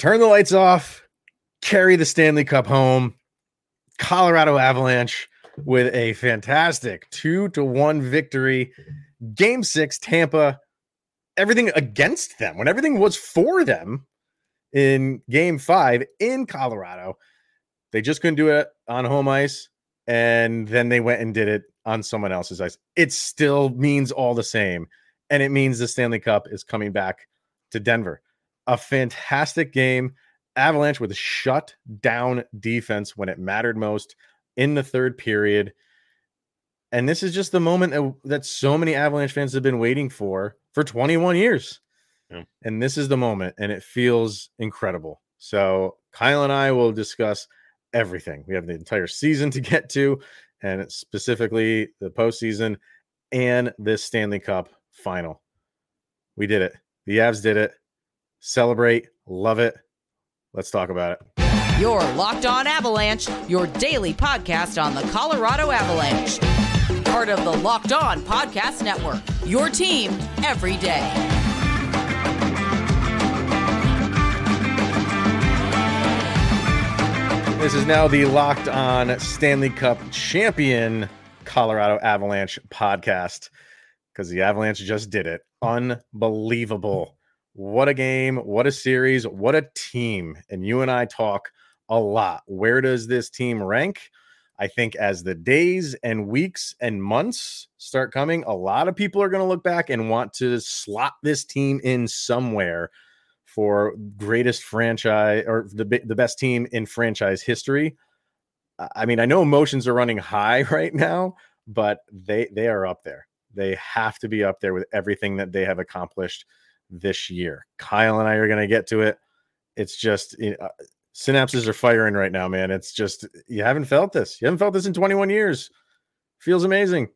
turn the lights off, carry the Stanley Cup home. Colorado Avalanche with a fantastic 2-1 victory. Game 6, Tampa, everything against them when everything was for them in game 5 in Colorado. They just couldn't do it on home ice, and then they went and did it on someone else's ice. It still means all the same, and it means the Stanley Cup is coming back to Denver. A fantastic game. Avalanche with a shut down defense when it mattered most in the third period. And this is just the moment that so many Avalanche fans have been waiting for 21 years. Yeah. And this is the moment, and it feels incredible. So Kyle and I will discuss everything. We have the entire season to get to, and specifically the postseason and this Stanley Cup final. We did it. The Avs did it. Celebrate. Love it. Let's talk about it. Your Locked On Avalanche, your daily podcast on the Colorado Avalanche. Part of the Locked On Podcast Network, your team every day. This is now the Locked On Stanley Cup Champion Colorado Avalanche podcast, because the Avalanche just did it. Unbelievable. What a game. What a series. What a team. And you and I talk a lot. Where does this team rank? I think as the days and weeks and months start coming, a lot of people are going to look back and want to slot this team in somewhere for greatest franchise or the best team in franchise history. I mean, I know emotions are running high right now, but they are up there. They have to be up there with everything that they have accomplished this year. Kyle and I are going to get to it. It's just... synapses are firing right now, man. It's just, you haven't felt this. You haven't felt this in 21 years. Feels amazing.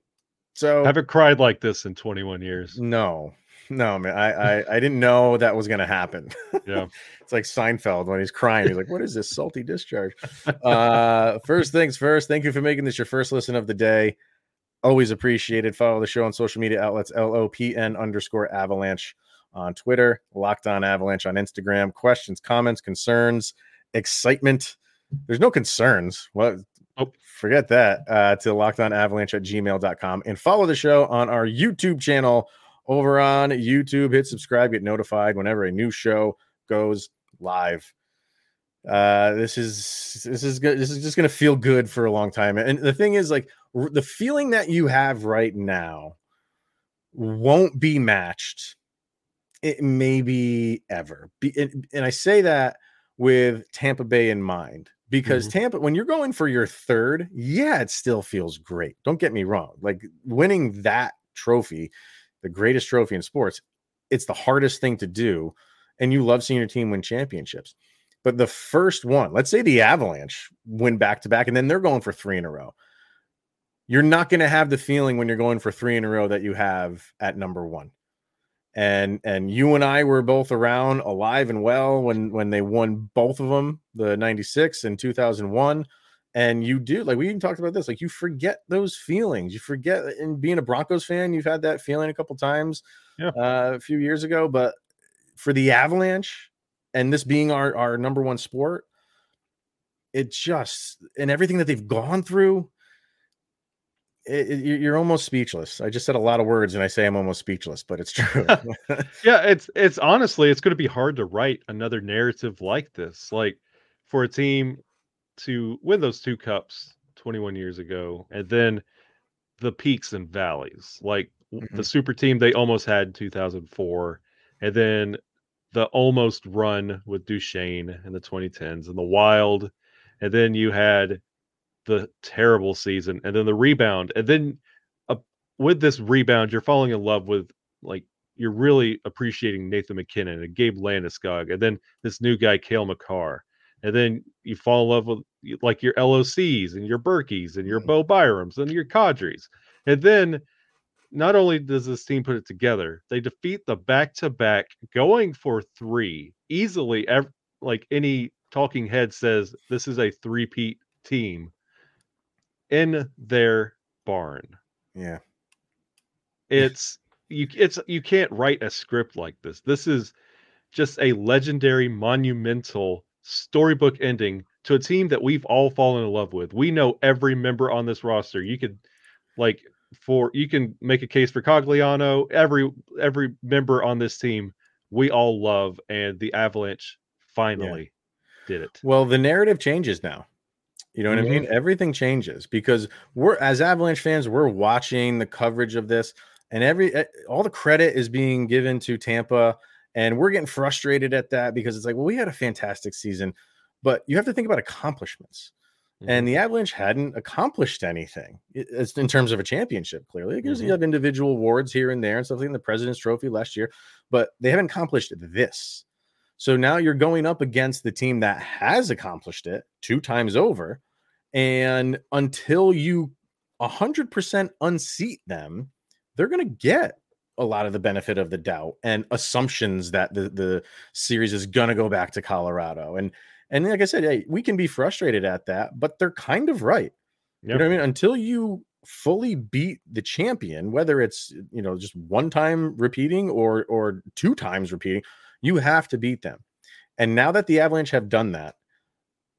So, haven't cried like this in 21 years. No, man. I didn't know that was going to happen. Yeah. It's like Seinfeld when he's crying. He's like, what is this salty discharge? First things first, thank you for making this your first listen of the day. Always appreciated. Follow the show on social media outlets, LOPN_Avalanche on Twitter, Locked On Avalanche on Instagram. Questions, comments, concerns, excitement. There's no concerns. Well, forget that. To LockedOnAvalanche@gmail.com, and follow the show on our YouTube channel over on YouTube. Hit subscribe, get notified whenever a new show goes live. This is good. This is just going to feel good for a long time. And the thing is, like, the feeling that you have right now won't be matched. It may be ever. And I say that with Tampa Bay in mind, because Tampa, when you're going for your third, yeah, it still feels great. Don't get me wrong. Like, winning that trophy, the greatest trophy in sports, it's the hardest thing to do. And you love seeing your team win championships. But the first one, let's say the Avalanche win back-to-back, and then they're going for 3 in a row. You're not going to have the feeling when you're going for 3 in a row that you have at number 1. And you and I were both around, alive and well, when they won both of them, the 96 and 2001. And you do, like, we even talked about this, like, you forget those feelings. You forget, and being a Broncos fan, you've had that feeling a couple times a few years ago. But for the Avalanche, and this being our number one sport, it just, and everything that they've gone through, you're almost speechless. I just said a lot of words and I say I'm almost speechless, but it's true. Yeah, it's honestly, it's going to be hard to write another narrative like this. Like, for a team to win those 2 cups 21 years ago, and then the peaks and valleys, like the super team they almost had in 2004, and then the almost run with Duchesne in the 2010s and the Wild, and then you had the terrible season, and then the rebound, and then with this rebound, you're falling in love with, like, you're really appreciating Nathan McKinnon and Gabe Landeskog, and then this new guy Cale Makar, and then you fall in love with, like, your LOCs and your Berkeys and your Bo Byrams and your Kadris. And then not only does this team put it together, they defeat the back-to-back, going for 3 easily. Like, any talking head says, this is a 3-peat team in their barn. Yeah. It's you can't write a script like this. This is just a legendary, monumental storybook ending to a team that we've all fallen in love with. We know every member on this roster. You could you can make a case for Cogliano, every member on this team we all love, and the Avalanche finally did it. Well, the narrative changes now. You know what I mean? Everything changes because we're, as Avalanche fans, we're watching the coverage of this, and all the credit is being given to Tampa, and we're getting frustrated at that because it's like, well, we had a fantastic season, but you have to think about accomplishments. And the Avalanche hadn't accomplished anything in terms of a championship, clearly. Because you have individual awards here and there and stuff like the President's Trophy last year, but they haven't accomplished this. So now you're going up against the team that has accomplished it two times over. And until you 100% unseat them, they're going to get a lot of the benefit of the doubt and assumptions that the series is going to go back to Colorado. And like I said, hey, we can be frustrated at that, but they're kind of right. Yep. You know what I mean? Until you fully beat the champion, whether it's, you know, just one time repeating or two times repeating, you have to beat them. And now that the Avalanche have done that,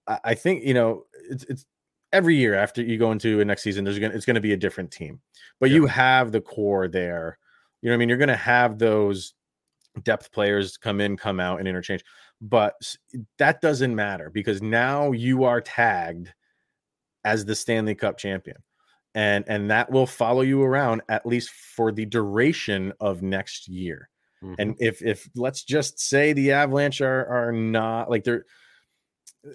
I think, you know, it's every year after you go into a next season, it's going to be a different team, but you have the core there. You know what I mean? You're going to have those depth players come in, come out, and interchange. But that doesn't matter because now you are tagged as the Stanley Cup champion, and that will follow you around at least for the duration of next year. And if let's just say the Avalanche are not like they're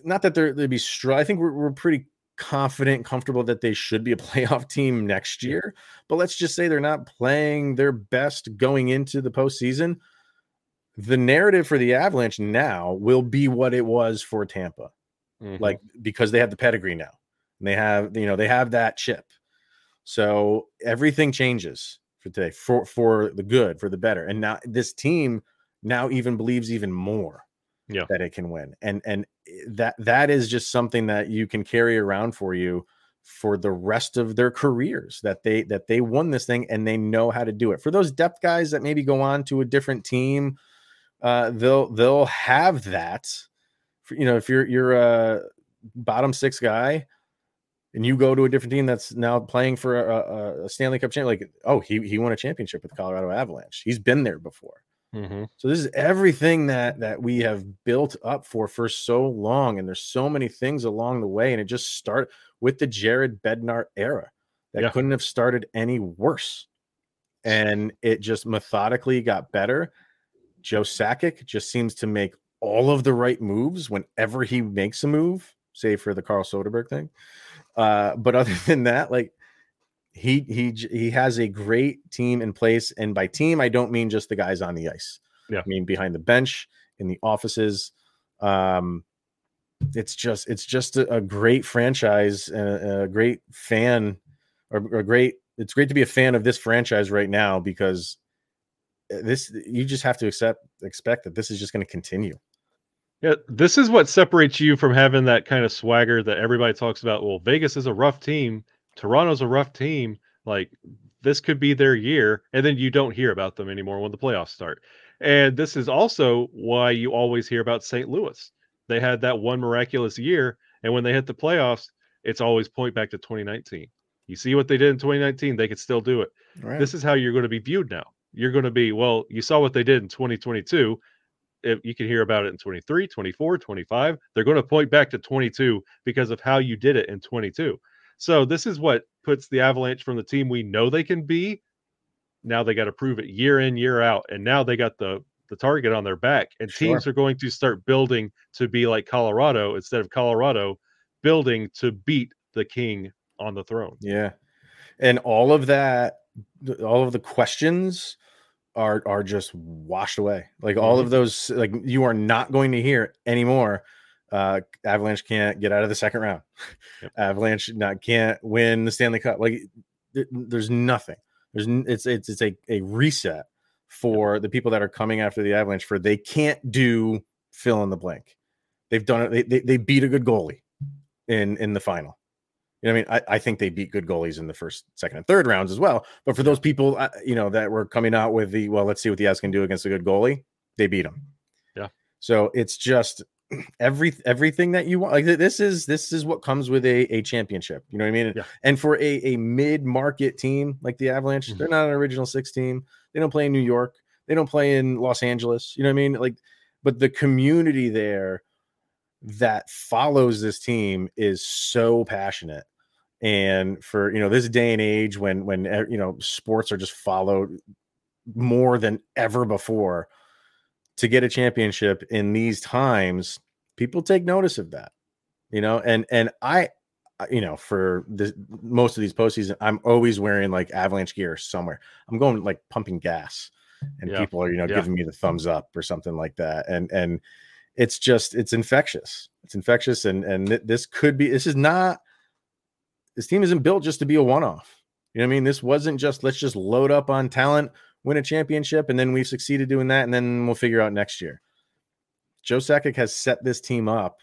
not that they're they'd be I think we're pretty confident and comfortable that they should be a playoff team next year. But let's just say they're not playing their best going into the postseason. The narrative for the Avalanche now will be what it was for Tampa, like because they have the pedigree now, and they have, you know, they have that chip. So everything changes for today, for the good, for the better, and now this team now even believes even more that it can win, and that is just something that you can carry around for you for the rest of their careers, that they won this thing and they know how to do it. For those depth guys that maybe go on to a different team. They'll have that, you know, if you're a bottom six guy and you go to a different team that's now playing for a Stanley Cup champion, like, oh, he won a championship with the Colorado Avalanche. He's been there before. So this is everything that we have built up for so long. And there's so many things along the way. And it just started with the Jared Bednar era that couldn't have started any worse. And it just methodically got better. Joe Sakic just seems to make all of the right moves whenever he makes a move, save for the Carl Soderberg thing. But other than that, like he has a great team in place. And by team, I don't mean just the guys on the ice. I mean behind the bench, in the offices. It's just a great franchise, and a great fan, It's great to be a fan of this franchise right now because. This you just have to expect that this is just going to continue. Yeah, this is what separates you from having that kind of swagger that everybody talks about. Well, Vegas is a rough team, Toronto's a rough team. Like this could be their year, and then you don't hear about them anymore when the playoffs start. And this is also why you always hear about St. Louis. They had that one miraculous year, and when they hit the playoffs, it's always point back to 2019. You see what they did in 2019; they could still do it. Right. This is how you're going to be viewed now. You're going to be, well, you saw what they did in 2022. If you can hear about it in 23, 24, 25. They're going to point back to 22 because of how you did it in 22. So this is what puts the Avalanche from the team we know they can be. Now they got to prove it year in, year out. And now they got the target on their back. And teams are going to start building to be like Colorado instead of Colorado building to beat the king on the throne. Yeah. And all of that, all of the questions are just washed away. Like all of those, like you are not going to hear anymore. Avalanche can't get out of the second round. Avalanche can't win the Stanley Cup. Like there's nothing. It's a reset for the people that are coming after the Avalanche for they can't do fill in the blank. They've done it. They beat a good goalie in the final. You know what I mean? I think they beat good goalies in the first, second, and third rounds as well. But for those people, you know, that were coming out with the, well, let's see what the Avs can do against a good goalie. They beat them. So it's just everything that you want. Like this is what comes with a championship. You know what I mean? Yeah. And for a mid-market team like the Avalanche, mm-hmm. they're not an original six team. They don't play in New York. They don't play in Los Angeles. You know what I mean? Like, but the community there that follows this team is so passionate. And for, you know, this day and age when, you know, sports are just followed more than ever before, to get a championship in these times, people take notice of that, you know, and I, you know, for the most of these postseason, I'm always wearing like Avalanche gear somewhere. I'm going like pumping gas and people are, you know, giving me the thumbs up or something like that. And it's just, it's infectious. It's infectious. And this could be, this is not, this team isn't built just to be a one-off. You know what I mean? This wasn't just, let's just load up on talent, win a championship, and then we've succeeded doing that, and then we'll figure out next year. Joe Sakic has set this team up,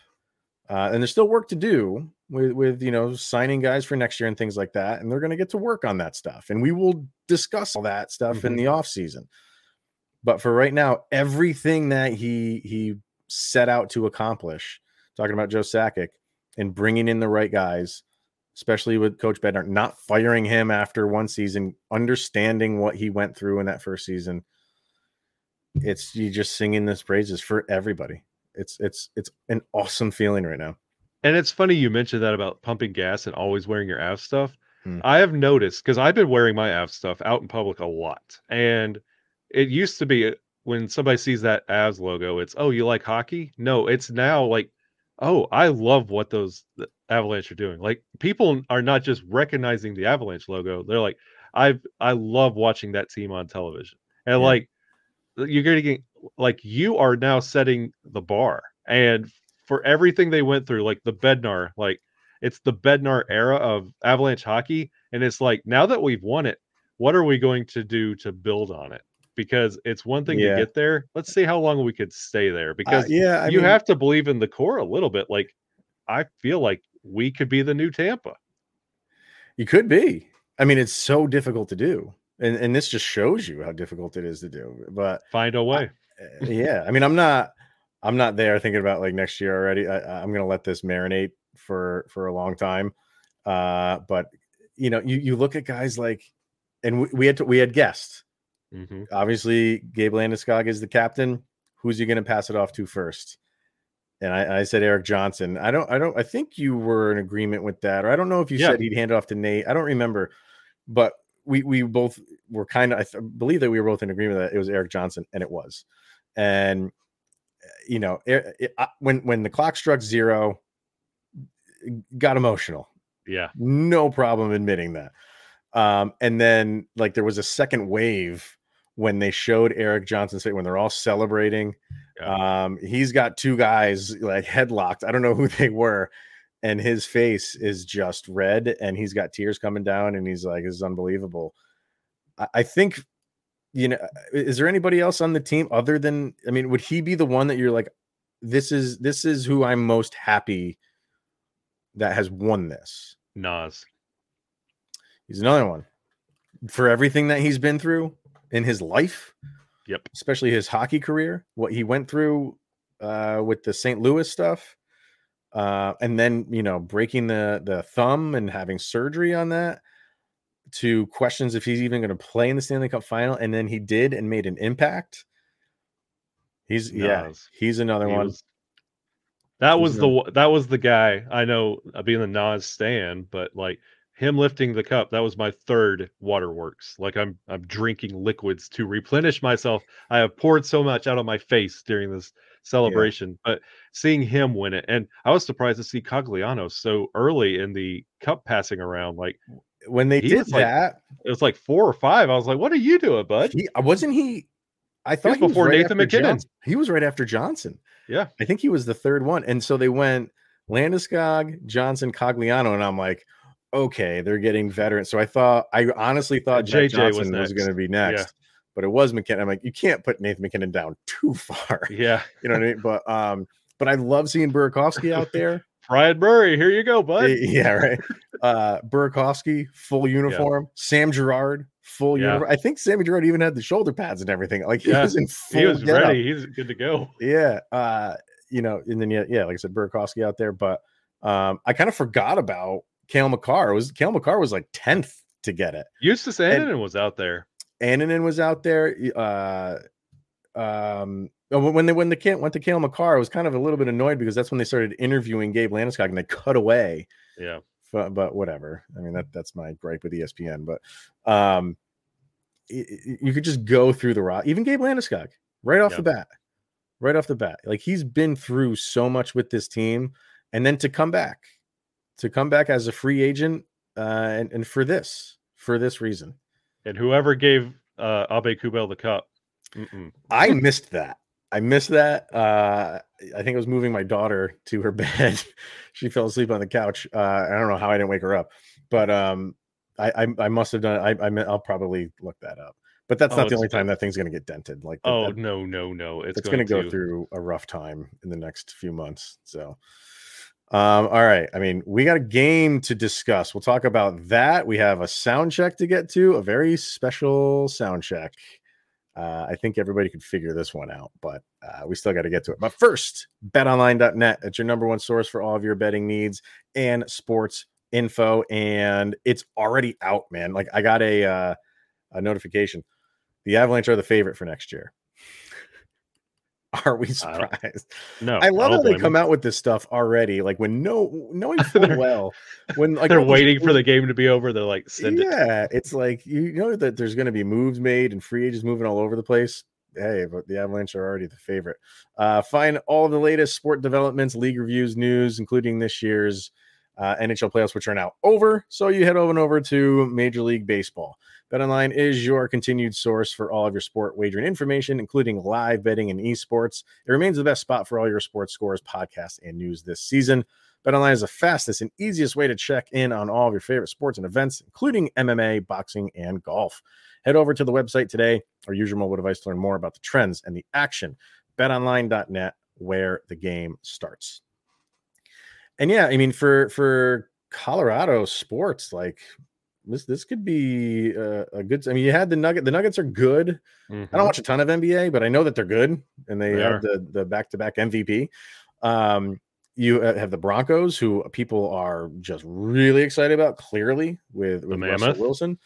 and there's still work to do with you know, signing guys for next year and things like that, and they're going to get to work on that stuff, and we will discuss all that stuff in the offseason. But for right now, everything that he set out to accomplish, talking about Joe Sakic and bringing in the right guys, especially with Coach Bednar, not firing him after one season, understanding what he went through in that first season. It's, you just singing this praises for everybody. It's an awesome feeling right now. And it's funny you mentioned that about pumping gas and always wearing your AV stuff. I have noticed, because I've been wearing my AV stuff out in public a lot. And it used to be when somebody sees that AVs logo, it's, oh, you like hockey? No, it's now like, oh, I love what those Avalanche are doing. Like, people are not just recognizing the Avalanche logo. They're like, I love watching that team on television. And like, you're going to get, like, you are now setting the bar. And for everything they went through, like the Bednar, like it's the Bednar era of Avalanche hockey. And it's like, now that we've won it, what are we going to do to build on it? Because it's one thing to get there. Let's see how long we could stay there, because you have to believe in the core a little bit. Like, I feel like we could be the new Tampa. You could be. I mean, it's so difficult to do. And this just shows you how difficult it is to do, but find a way. I mean, I'm not there thinking about like next year already. I'm going to let this marinate for a long time. But you know, you look at guys like, and we had guests. Mm-hmm. Obviously, Gabe Landeskog is the captain. Who's he going to pass it off to first? And I said Eric Johnson. I think you were in agreement with that, or I don't know if you said he'd hand it off to Nate. I don't remember, but we both were kind of. I believe that we were both in agreement that it was Eric Johnson, and it was. And you know, when the clock struck zero, got emotional. Yeah, no problem admitting that. And then like there was a second wave when they showed Eric Johnson's face, when they're all celebrating. He's got two guys like headlocked. I don't know who they were. And his face is just red and he's got tears coming down and he's like, this is unbelievable. I think, you know, is there anybody else on the team other than, I mean, would he be the one that you're like, this is who I'm most happy that has won this? Nas. He's another one for everything that he's been through in his life. Yep. Especially his hockey career, what he went through with the St. Louis stuff. And then, you know, breaking the thumb and having surgery on that, to questions if he's even going to play in the Stanley Cup final. And then he did and made an impact. He's he's another one. That was the guy. I know being a Nas stan, but like, him lifting the cup, that was my third waterworks. Like I'm drinking liquids to replenish myself. I have poured so much out of my face during this celebration, but seeing him win it. And I was surprised to see Cogliano so early in the cup passing around. Like when they did that, like, it was like 4 or 5. I was like, what are you doing, bud? I thought he was before Nathan McKinnon. Johnson. He was right after Johnson. Yeah. I think he was the third one. And so they went Landeskog, Johnson, Cogliano. And I'm like, okay, they're getting veterans. So I honestly thought Jack Johnson was going to be next, but it was McKinnon. I'm like, you can't put Nathan McKinnon down too far. Yeah. You know what I mean? But I love seeing Burakovsky out there. Brian Murray, here you go, bud. Yeah, right. Burakovsky, full uniform. Yeah. Sam Gerrard, full uniform. I think Sammy Gerrard even had the shoulder pads and everything. Like he was in full. He was ready. He's good to go. Yeah. You know, and then like I said, Burakovsky out there. But I kind of forgot about Cale Makar. Cale Makar was like 10th to get it. Eustace Annanen was out there. When the kid went to Cale Makar, I was kind of a little bit annoyed because that's when they started interviewing Gabe Landeskog and they cut away. Yeah. But whatever. I mean, that's my gripe with ESPN. But you could just go through the rock. Even Gabe Landeskog, right off the bat. Like, he's been through so much with this team. And then to come back as a free agent and for this reason. And whoever gave Abe Kubel the cup. Mm-mm. I missed that. I think I was moving my daughter to her bed. She fell asleep on the couch. I don't know how I didn't wake her up, but I must have done it. I'll probably look that up. But that's not the only time that thing's going to get dented. Like, no, it's going to go through a rough time in the next few months. So, all right. I mean, we got a game to discuss. We'll talk about that. We have a sound check to get to, a very special sound check. I think everybody could figure this one out, but we still got to get to it. But first, betonline.net. It's your number one source for all of your betting needs and sports info. And it's already out, man. Like, I got a notification. The Avalanche are the favorite for next year. Are we surprised? No. I love how they come out with this stuff already. Like, when knowing full well, when like they're waiting for the game to be over, they're like, send it. Yeah, it's like, you know that there's going to be moves made and free agents moving all over the place. Hey, but the Avalanche are already the favorite. Find all of the latest sport developments, league reviews, news, including this year's NHL playoffs, which are now over. So you head over to Major League Baseball. BetOnline is your continued source for all of your sport wagering information, including live betting and esports. It remains the best spot for all your sports scores, podcasts, and news this season. BetOnline is the fastest and easiest way to check in on all of your favorite sports and events, including MMA, boxing, and golf. Head over to the website today or use your mobile device to learn more about the trends and the action. BetOnline.net, where the game starts. And yeah, I mean, for Colorado sports, like, This could be a good. I mean, you had the Nuggets. The Nuggets are good. Mm-hmm. I don't watch a ton of NBA, but I know that they're good, and they have the back-to-back MVP. You have the Broncos, who people are just really excited about, clearly, with Russell Wilson.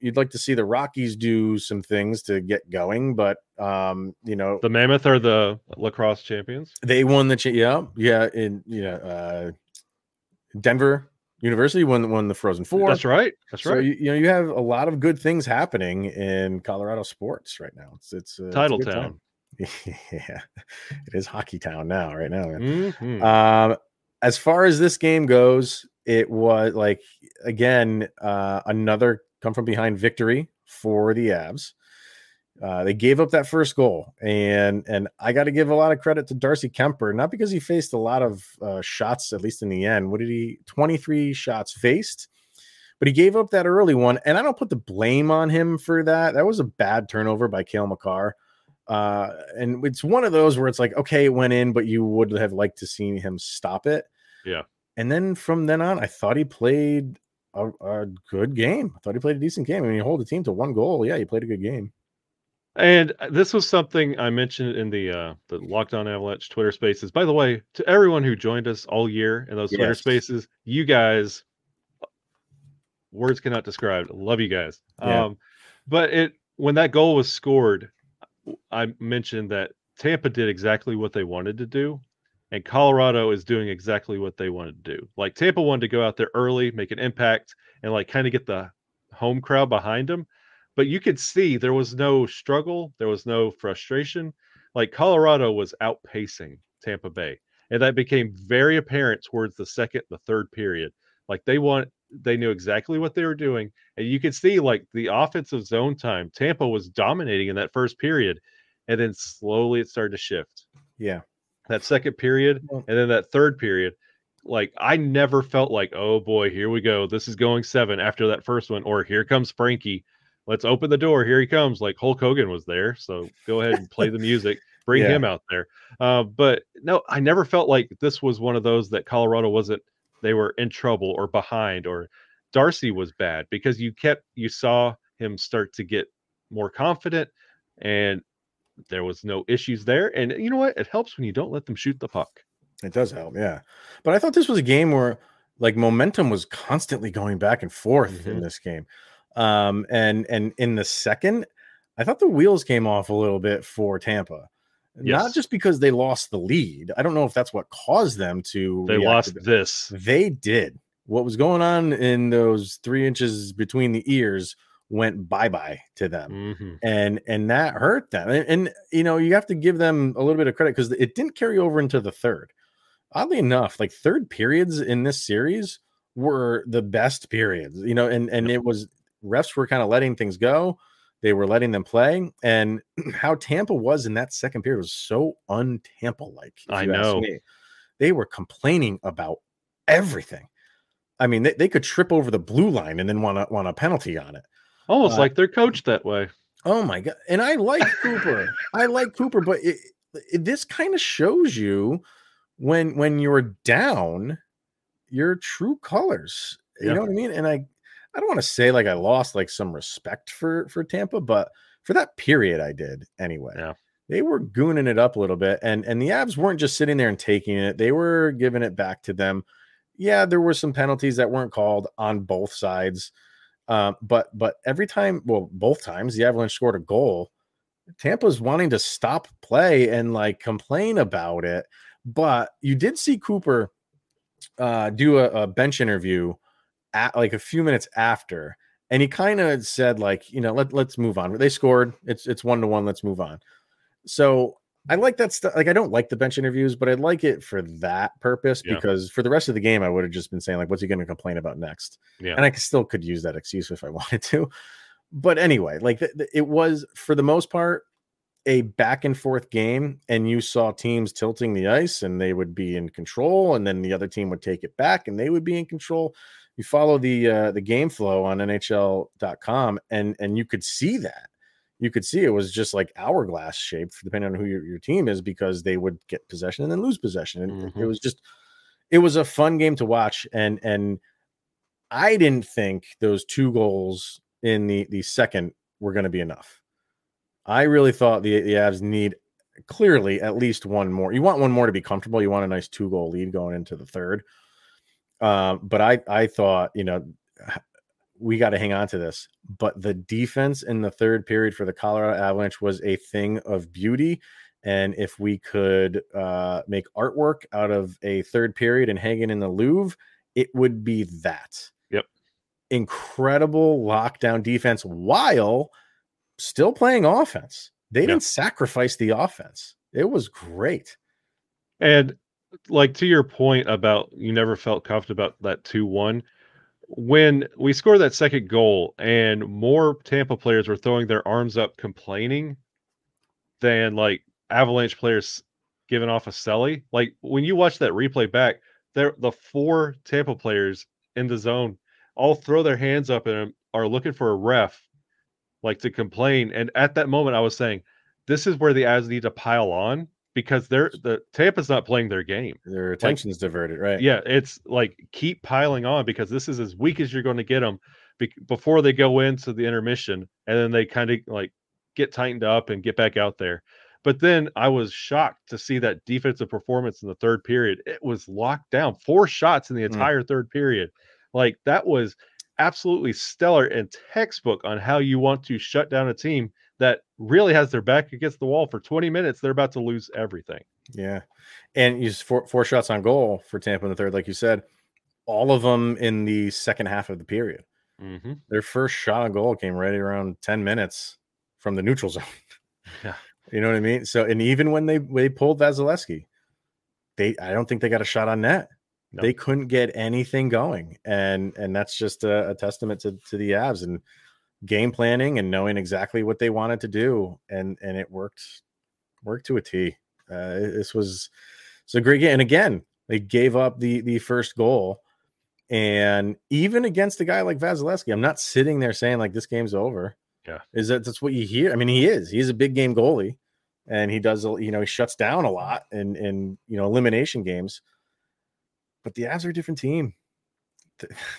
You'd like to see the Rockies do some things to get going, but you know, the Mammoth are the lacrosse champions. They won the Denver University won the Frozen Four. That's right. So you have a lot of good things happening in Colorado sports right now. It's Title Town. Yeah, it is Hockey Town now. Right now, mm-hmm. As far as this game goes, it was like, again, another come from behind victory for the Avs. They gave up that first goal, and I got to give a lot of credit to Darcy Kuemper, not because he faced a lot of shots, at least in the end. 23 shots faced, but he gave up that early one, and I don't put the blame on him for that. That was a bad turnover by Cale Makar, and it's one of those where it's like, okay, it went in, but you would have liked to see him stop it. Yeah. And then from then on, I thought he played a good game. I thought he played a decent game. I mean, you hold the team to one goal. Yeah, he played a good game. And this was something I mentioned in the Locked On Avalanche Twitter spaces. By the way, to everyone who joined us all year in those Twitter spaces, you guys, words cannot describe. Love you guys. Yeah. But when that goal was scored, I mentioned that Tampa did exactly what they wanted to do, and Colorado is doing exactly what they wanted to do. Like, Tampa wanted to go out there early, make an impact, and like kind of get the home crowd behind them. But you could see there was no struggle. There was no frustration. Like, Colorado was outpacing Tampa Bay. And that became very apparent towards the third period. Like, they knew exactly what they were doing. And you could see, like, the offensive zone time, Tampa was dominating in that first period. And then slowly it started to shift. Yeah. That second period. And then that third period. Like, I never felt like, oh boy, here we go. This is going seven after that first one. Or here comes Frankie. Let's open the door. Here he comes. Like, Hulk Hogan was there. So go ahead and play the music. Bring him out there. But no, I never felt like this was one of those that Colorado wasn't, they were in trouble or behind, or Darcy was bad, because you saw him start to get more confident and there was no issues there. And you know what? It helps when you don't let them shoot the puck. It does help. Yeah. But I thought this was a game where like momentum was constantly going back and forth in this game. And in the second, I thought the wheels came off a little bit for Tampa. Yes. Not just because they lost the lead. I don't know if that's what caused them to. They lost this. They did. What was going on in those 3 inches between the ears went bye-bye to them. And that hurt them. And, you know, you have to give them a little bit of credit because it didn't carry over into the third. Oddly enough, like third periods in this series were the best periods, you know, and it was refs were kind of letting things go. They were letting them play, and how Tampa was in that second period was so un-Tampa-like. I know. They were complaining about everything. I mean, they could trip over the blue line and then want a penalty on it. Almost like they're coached that way. Oh my God. And I like Cooper. But this kind of shows you when you're down, your true colors. You know what I mean? And I don't want to say like I lost like some respect for Tampa, but for that period I did anyway. Yeah. They were gooning it up a little bit, and the Avs weren't just sitting there and taking it. They were giving it back to them. Yeah, there were some penalties that weren't called on both sides, but every time, well, both times the Avalanche scored a goal, Tampa's wanting to stop play and like complain about it. But you did see Cooper do a bench interview at like a few minutes after, and he kind of said like, you know, let's move on. They scored. It's 1-1. Let's move on. So I like that stuff. Like, I don't like the bench interviews, but I like it for that purpose, because for the rest of the game, I would have just been saying like, what's he going to complain about next? Yeah. And I still could use that excuse if I wanted to, but anyway, like it was for the most part a back and forth game, and you saw teams tilting the ice and they would be in control, and then the other team would take it back and they would be in control. You follow the game flow on NHL.com, and you could see that. You could see it was just like hourglass shaped, depending on who your team is, because they would get possession and then lose possession. And it was a fun game to watch. And I didn't think those two goals in the second were going to be enough. I really thought the Avs need clearly at least one more. You want one more to be comfortable. You want a nice 2-goal lead going into the third. But I thought, you know, we got to hang on to this. But the defense in the third period for the Colorado Avalanche was a thing of beauty. And if we could make artwork out of a third period and hang it in the Louvre, it would be that. Yep. Incredible lockdown defense while still playing offense. They didn't sacrifice the offense. It was great. And like to your point about you never felt comfortable about that 2-1, when we scored that second goal and more Tampa players were throwing their arms up complaining than like Avalanche players giving off a celly. Like when you watch that replay back, the four Tampa players in the zone all throw their hands up and are looking for a ref like to complain. And at that moment I was saying, this is where the Avs need to pile on, because the Tampa's not playing their game. Their attention's like diverted, right? Yeah, it's like keep piling on, because this is as weak as you're going to get them before they go into the intermission, and then they kind of like get tightened up and get back out there. But then I was shocked to see that defensive performance in the third period. It was locked down. 4 shots in the entire third period. Like that was absolutely stellar and textbook on how you want to shut down a team that really has their back against the wall for 20 minutes. They're about to lose everything. Yeah. And use 4 shots on goal for Tampa in the third, like you said, all of them in the second half of the period. Mm-hmm. Their first shot on goal came right around 10 minutes from the neutral zone. Yeah. You know what I mean? So, and even when they pulled Vasilevskiy, I don't think they got a shot on net. Nope. They couldn't get anything going. And that's just a testament to the Avs and game planning and knowing exactly what they wanted to do, and it worked to a T. It's a great game, and again they gave up the first goal, and even against a guy like Vasilevskiy, I'm not sitting there saying like this game's over. Yeah, that's what you hear. I mean, he's a big game goalie, and he does, you know, he shuts down a lot in you know, elimination games. But the Avs are a different team.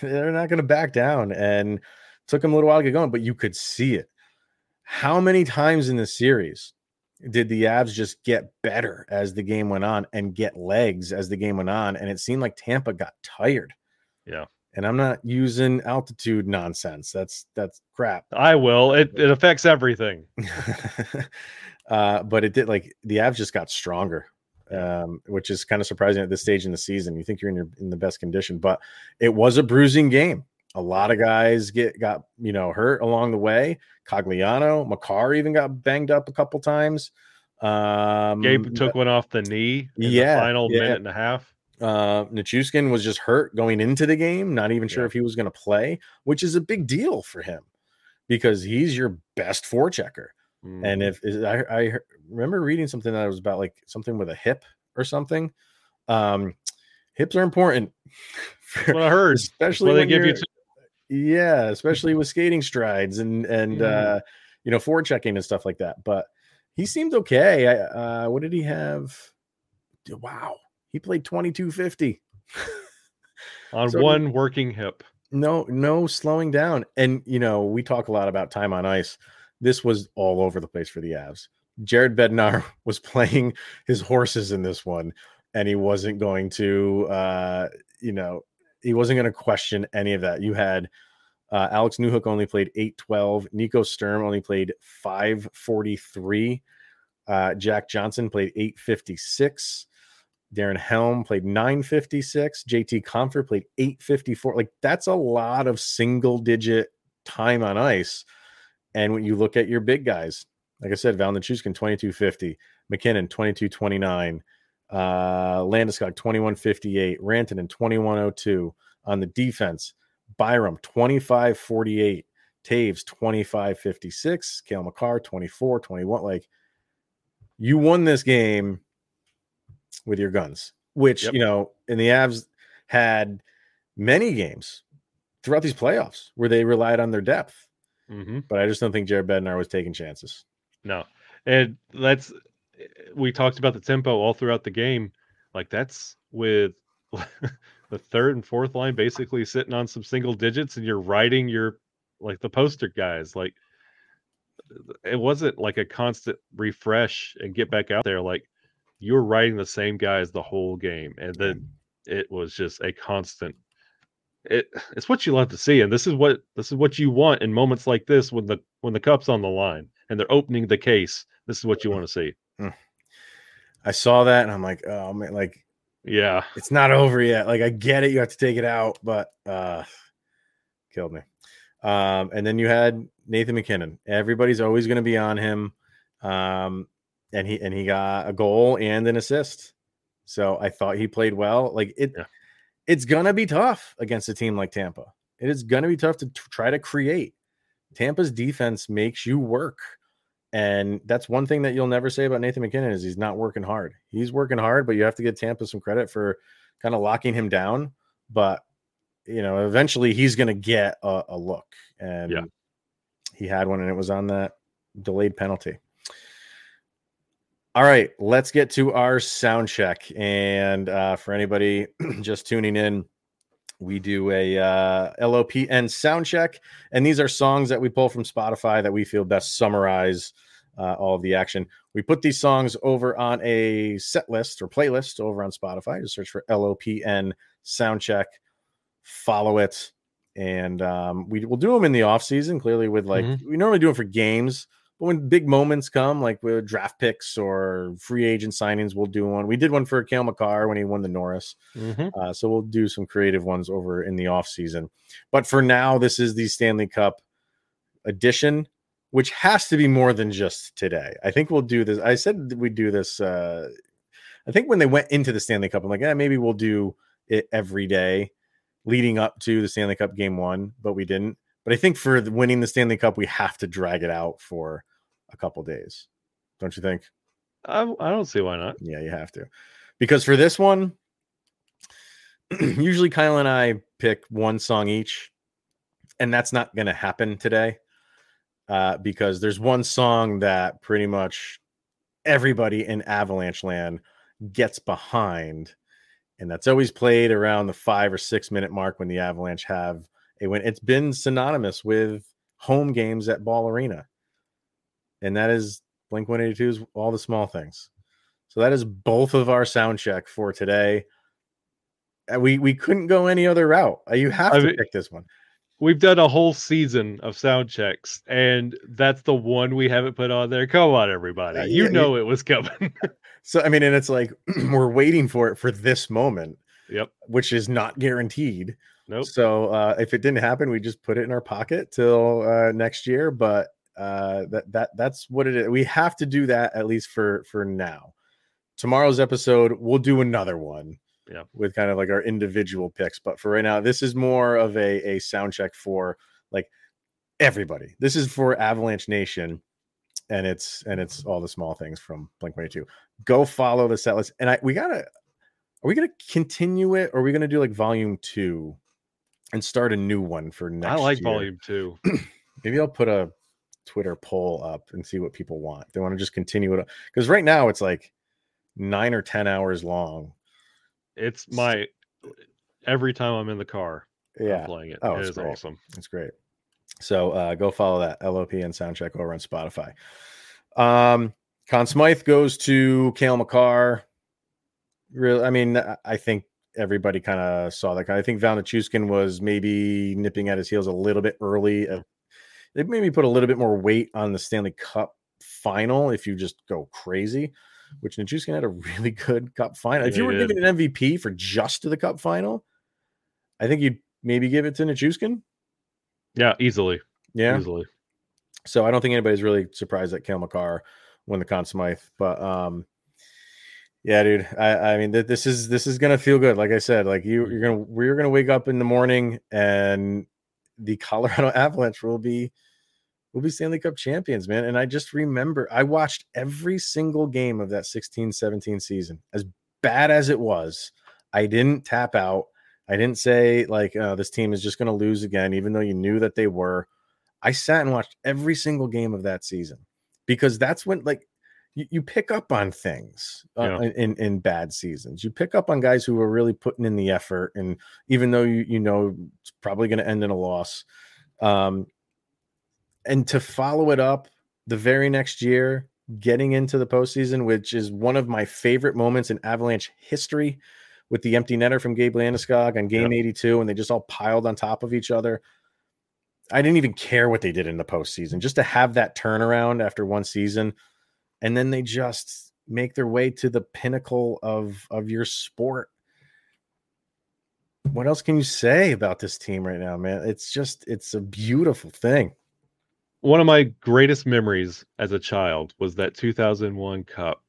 They're not going to back down, and took him a little while to get going, but you could see it. How many times in the series did the Avs just get better as the game went on and get legs as the game went on? And it seemed like Tampa got tired. Yeah. And I'm not using altitude nonsense. That's crap. I will. It affects everything. But it did, like, the Avs just got stronger, which is kind of surprising at this stage in the season. You think you're in the best condition, but it was a bruising game. A lot of guys got you know, hurt along the way. Cogliano, Makar even got banged up a couple times. Gabe took one off the knee in the final minute and a half. Nechushkin was just hurt going into the game, not even sure if he was going to play, which is a big deal for him because he's your best forechecker. Mm. And if I remember reading something that was about like something with a hip or something. Hips are important. That's what I heard, especially when they give you especially with skating strides and you know, forechecking and stuff like that. But he seemed okay. What did he have? Wow, he played 2250 on one working hip. No slowing down. And you know, we talk a lot about time on ice. This was all over the place for the Avs. Jared Bednar was playing his horses in this one, and he wasn't going to he wasn't going to question any of that. You had Alex Newhook only played 8-12. Nico Sturm only played 5-43. Jack Johnson played 8-56. Darren Helm played 9-56. JT Comfort played 8-54. Like, that's a lot of single-digit time on ice. And when you look at your big guys, like I said, Valentin Nechushkin, 2250. McKinnon, 2229. Landeskog 2158, Rantanen 2102 on the defense, Byram 2548, Taves 2556, Cale Makar 2421. Like, you won this game with your guns, which you know, and the Avs had many games throughout these playoffs where they relied on their depth, but I just don't think Jared Bednar was taking chances. No, and that's. We talked about the tempo all throughout the game. Like, that's with the third and fourth line basically sitting on some single digits, and you're riding your, like, the poster guys. Like, it wasn't like a constant refresh and get back out there. Like, you were riding the same guys the whole game, and then it was just a constant. It's what you love to see, and this is what you want in moments like this when the cup's on the line and they're opening the case. This is what you want to see. I saw that and I'm like, oh man, like, yeah, it's not over yet. Like, I get it, you have to take it out, but killed me. And then you had Nathan McKinnon. Everybody's always going to be on him, and he got a goal and an assist. So I thought he played well. Like, it's gonna be tough against a team like Tampa. It is gonna be tough to try to create. Tampa's defense makes you work. And that's one thing that you'll never say about Nathan McKinnon is he's not working hard. He's working hard, but you have to give Tampa some credit for kind of locking him down. But, you know, eventually he's going to get a look. And he had one, and it was on that delayed penalty. All right, let's get to our sound check. And for anybody just tuning in, we do a LOPN sound check, and these are songs that we pull from Spotify that we feel best summarize all of the action. We put these songs over on a set list or playlist over on Spotify. Just search for LOPN sound check, follow it, and we will do them in the off season. Clearly, with like we normally do them for games, but when big moments come, like with draft picks or free agent signings, we'll do one. We did one for Cale Makar when he won the Norris. So we'll do some creative ones over in the offseason. But for now, this is the Stanley Cup edition, which has to be more than just today. I think we'll do this. I said we'd do this. I think when they went into the Stanley Cup, I'm like, maybe we'll do it every day leading up to the Stanley Cup game one, but we didn't. But I think for winning the Stanley Cup, we have to drag it out for a couple days, don't you think? I don't see why not. Yeah, you have to, because for this one, usually Kyle and I pick one song each, and that's not going to happen today because there's one song that pretty much everybody in Avalanche land gets behind. And that's always played around the 5 or 6 minute mark when the Avalanche have a win. It's been synonymous with home games at Ball Arena. And that is Blink-182's All the Small Things. So that is both of our sound check for today. We couldn't go any other route. You have to pick this one. We've done a whole season of sound checks, and that's the one we haven't put on there. Come on, everybody. It was coming. So, I mean, and it's like we're waiting for it for this moment, yep, which is not guaranteed. Nope. So if it didn't happen, we just put it in our pocket till next year. But that's what it is. We have to do that at least for now. Tomorrow's episode, we'll do another one. Yeah, with kind of like our individual picks. But for right now, this is more of a sound check for like everybody. This is for Avalanche Nation, and it's All the Small Things from Blink-182. Go follow the set list. And are we gonna continue it, or are we gonna do like volume 2 and start a new one for next year? I like volume 2. Maybe I'll put a Twitter poll up and see what people want. They want to just continue it because right now it's like 9 or 10 hours long. It's my every time I'm in the car, I'm playing it. Oh, it's great. Awesome. It's great. So go follow that LOP and Soundcheck over on Spotify. Conn Smythe goes to Cale Makar. Really, I mean, I think everybody kind of saw that. I think Valentin Nechushkin was maybe nipping at his heels a little bit early. They maybe put a little bit more weight on the Stanley Cup final if you just go crazy, which Nechushkin had a really good cup final. If you were giving an MVP for just to the cup final, I think you'd maybe give it to Nechushkin. Yeah, easily. Yeah, easily. So I don't think anybody's really surprised that Cale Makar won the Conn Smythe. But yeah, dude, I mean, this is gonna feel good. Like I said, like we're gonna wake up in the morning and the Colorado Avalanche will be Stanley Cup champions, man. And I just remember I watched every single game of that 16-17 season. As bad as it was, I didn't tap out. I didn't say, like, this team is just going to lose again, even though you knew that they were. I sat and watched every single game of that season because that's when, like, you pick up on things in bad seasons. You pick up on guys who are really putting in the effort, and even though you know it's probably going to end in a loss, and to follow it up the very next year, getting into the postseason, which is one of my favorite moments in Avalanche history with the empty netter from Gabe Landeskog on game 82, and they just all piled on top of each other. I didn't even care what they did in the postseason, just to have that turnaround after one season. And then they just make their way to the pinnacle of your sport. What else can you say about this team right now, man? It's a beautiful thing. One of my greatest memories as a child was that 2001 Cup.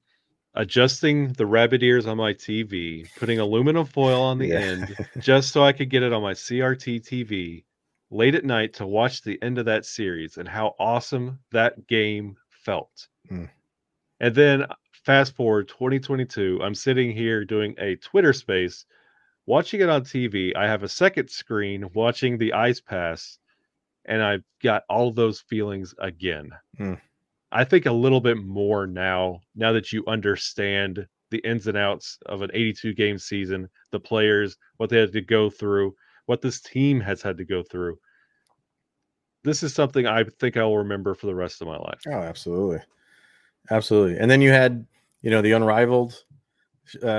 Adjusting the rabbit ears on my TV, putting aluminum foil on the end just so I could get it on my CRT TV late at night to watch the end of that series and how awesome that game felt. Mm. And then fast forward 2022, I'm sitting here doing a Twitter space, watching it on TV. I have a second screen watching the ice pass. And I've got all those feelings again. Mm. I think a little bit more now that you understand the ins and outs of an 82-game season, the players, what they had to go through, what this team has had to go through. This is something I think I'll remember for the rest of my life. Oh, absolutely. Absolutely. And then you had, the Unrivaled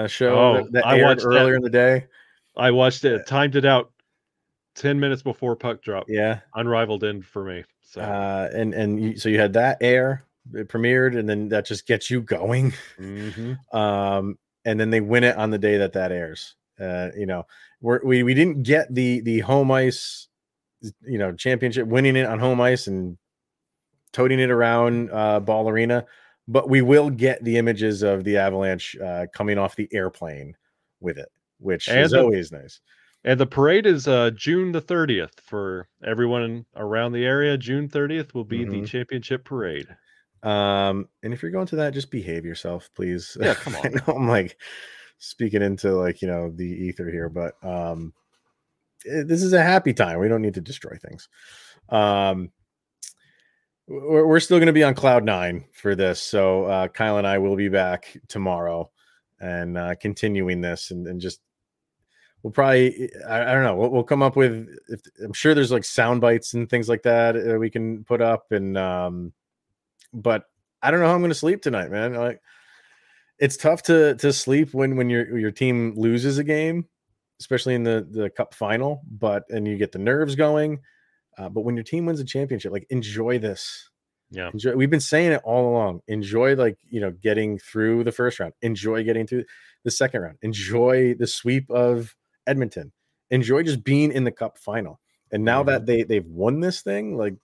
show that aired earlier in the day. I watched it, timed it out 10 minutes before puck drop. Yeah. Unrivaled end for me. So, so you had that air, it premiered, and then that just gets you going. Mm-hmm. And then they win it on the day that airs. We didn't get the home ice, championship, winning it on home ice and toting it around Ball Arena, but we will get the images of the Avalanche coming off the airplane with it, which is always nice. And the parade is June the 30th for everyone around the area. June 30th will be the championship parade. And if you're going to that, just behave yourself, please. Yeah, come on. I know I'm like speaking into like, the ether here, but this is a happy time. We don't need to destroy things. We're still going to be on cloud nine for this. So Kyle and I will be back tomorrow and continuing this and just we'll probably, I don't know, we'll come up with, if, I'm sure there's like sound bites and things like that we can put up. And but I don't know how I'm going to sleep tonight, man. Like, it's tough to sleep when your team loses a game, especially in the cup final, and you get the nerves going. But when your team wins a championship, like, enjoy this. Yeah. We've been saying it all along. Enjoy, like, you know, getting through the first round. Enjoy getting through the second round. Enjoy the sweep of Edmonton. Enjoy just being in the cup final. And now that they've won this thing, like,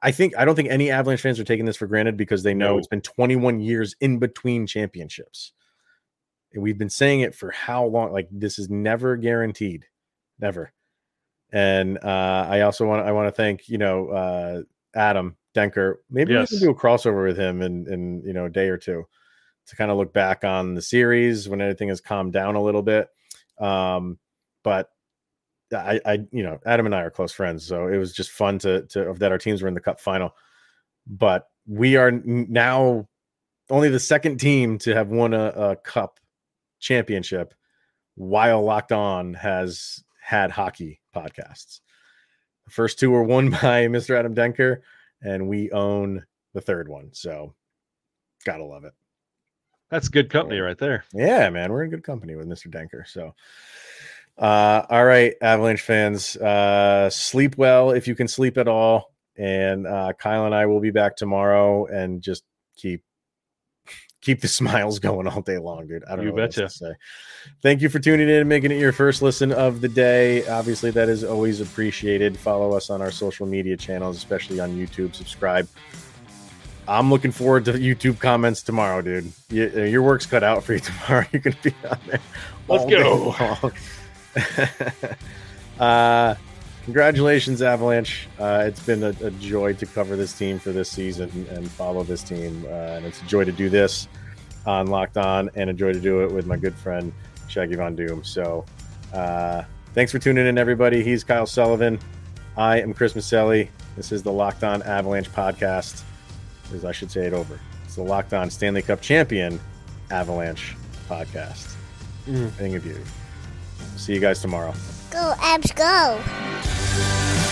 I don't think any Avalanche fans are taking this for granted because they know it's been 21 years in between championships. And we've been saying it for how long? Like, this is never guaranteed. Never. And I also want to thank, you know, Adam Dencker. Maybe we can do a crossover with him in you know, a day or two to kind of look back on the series when everything has calmed down a little bit. But I you know, Adam and I are close friends, so it was just fun to that our teams were in the cup final. But we are now only the second team to have won a cup championship while Locked On has had hockey podcasts. The first two were won by Mr. Adam Dencker, and we own the third one. So gotta love it. That's good company right there. Yeah, man. We're in good company with Mr. Dencker. So all right, Avalanche fans, sleep well if you can sleep at all. And Kyle and I will be back tomorrow and just keep the smiles going all day long, dude. I don't know what else to say. Thank you for tuning in and making it your first listen of the day. Obviously, that is always appreciated. Follow us on our social media channels, especially on YouTube. Subscribe. I'm looking forward to YouTube comments tomorrow, dude. Your work's cut out for you tomorrow. You're going to be on there. Let's go. Congratulations, Avalanche. It's been a joy to cover this team for this season and follow this team. And it's a joy to do this on Locked On and a joy to do it with my good friend, Shaggy Von Doom. So thanks for tuning in, everybody. He's Kyle Sullivan. I am Chris Maselli. This is the Locked On Avalanche podcast. As I should say it over. It's the Locked On Stanley Cup champion Avalanche podcast. Thank you. See you guys tomorrow. Go, Abs, go.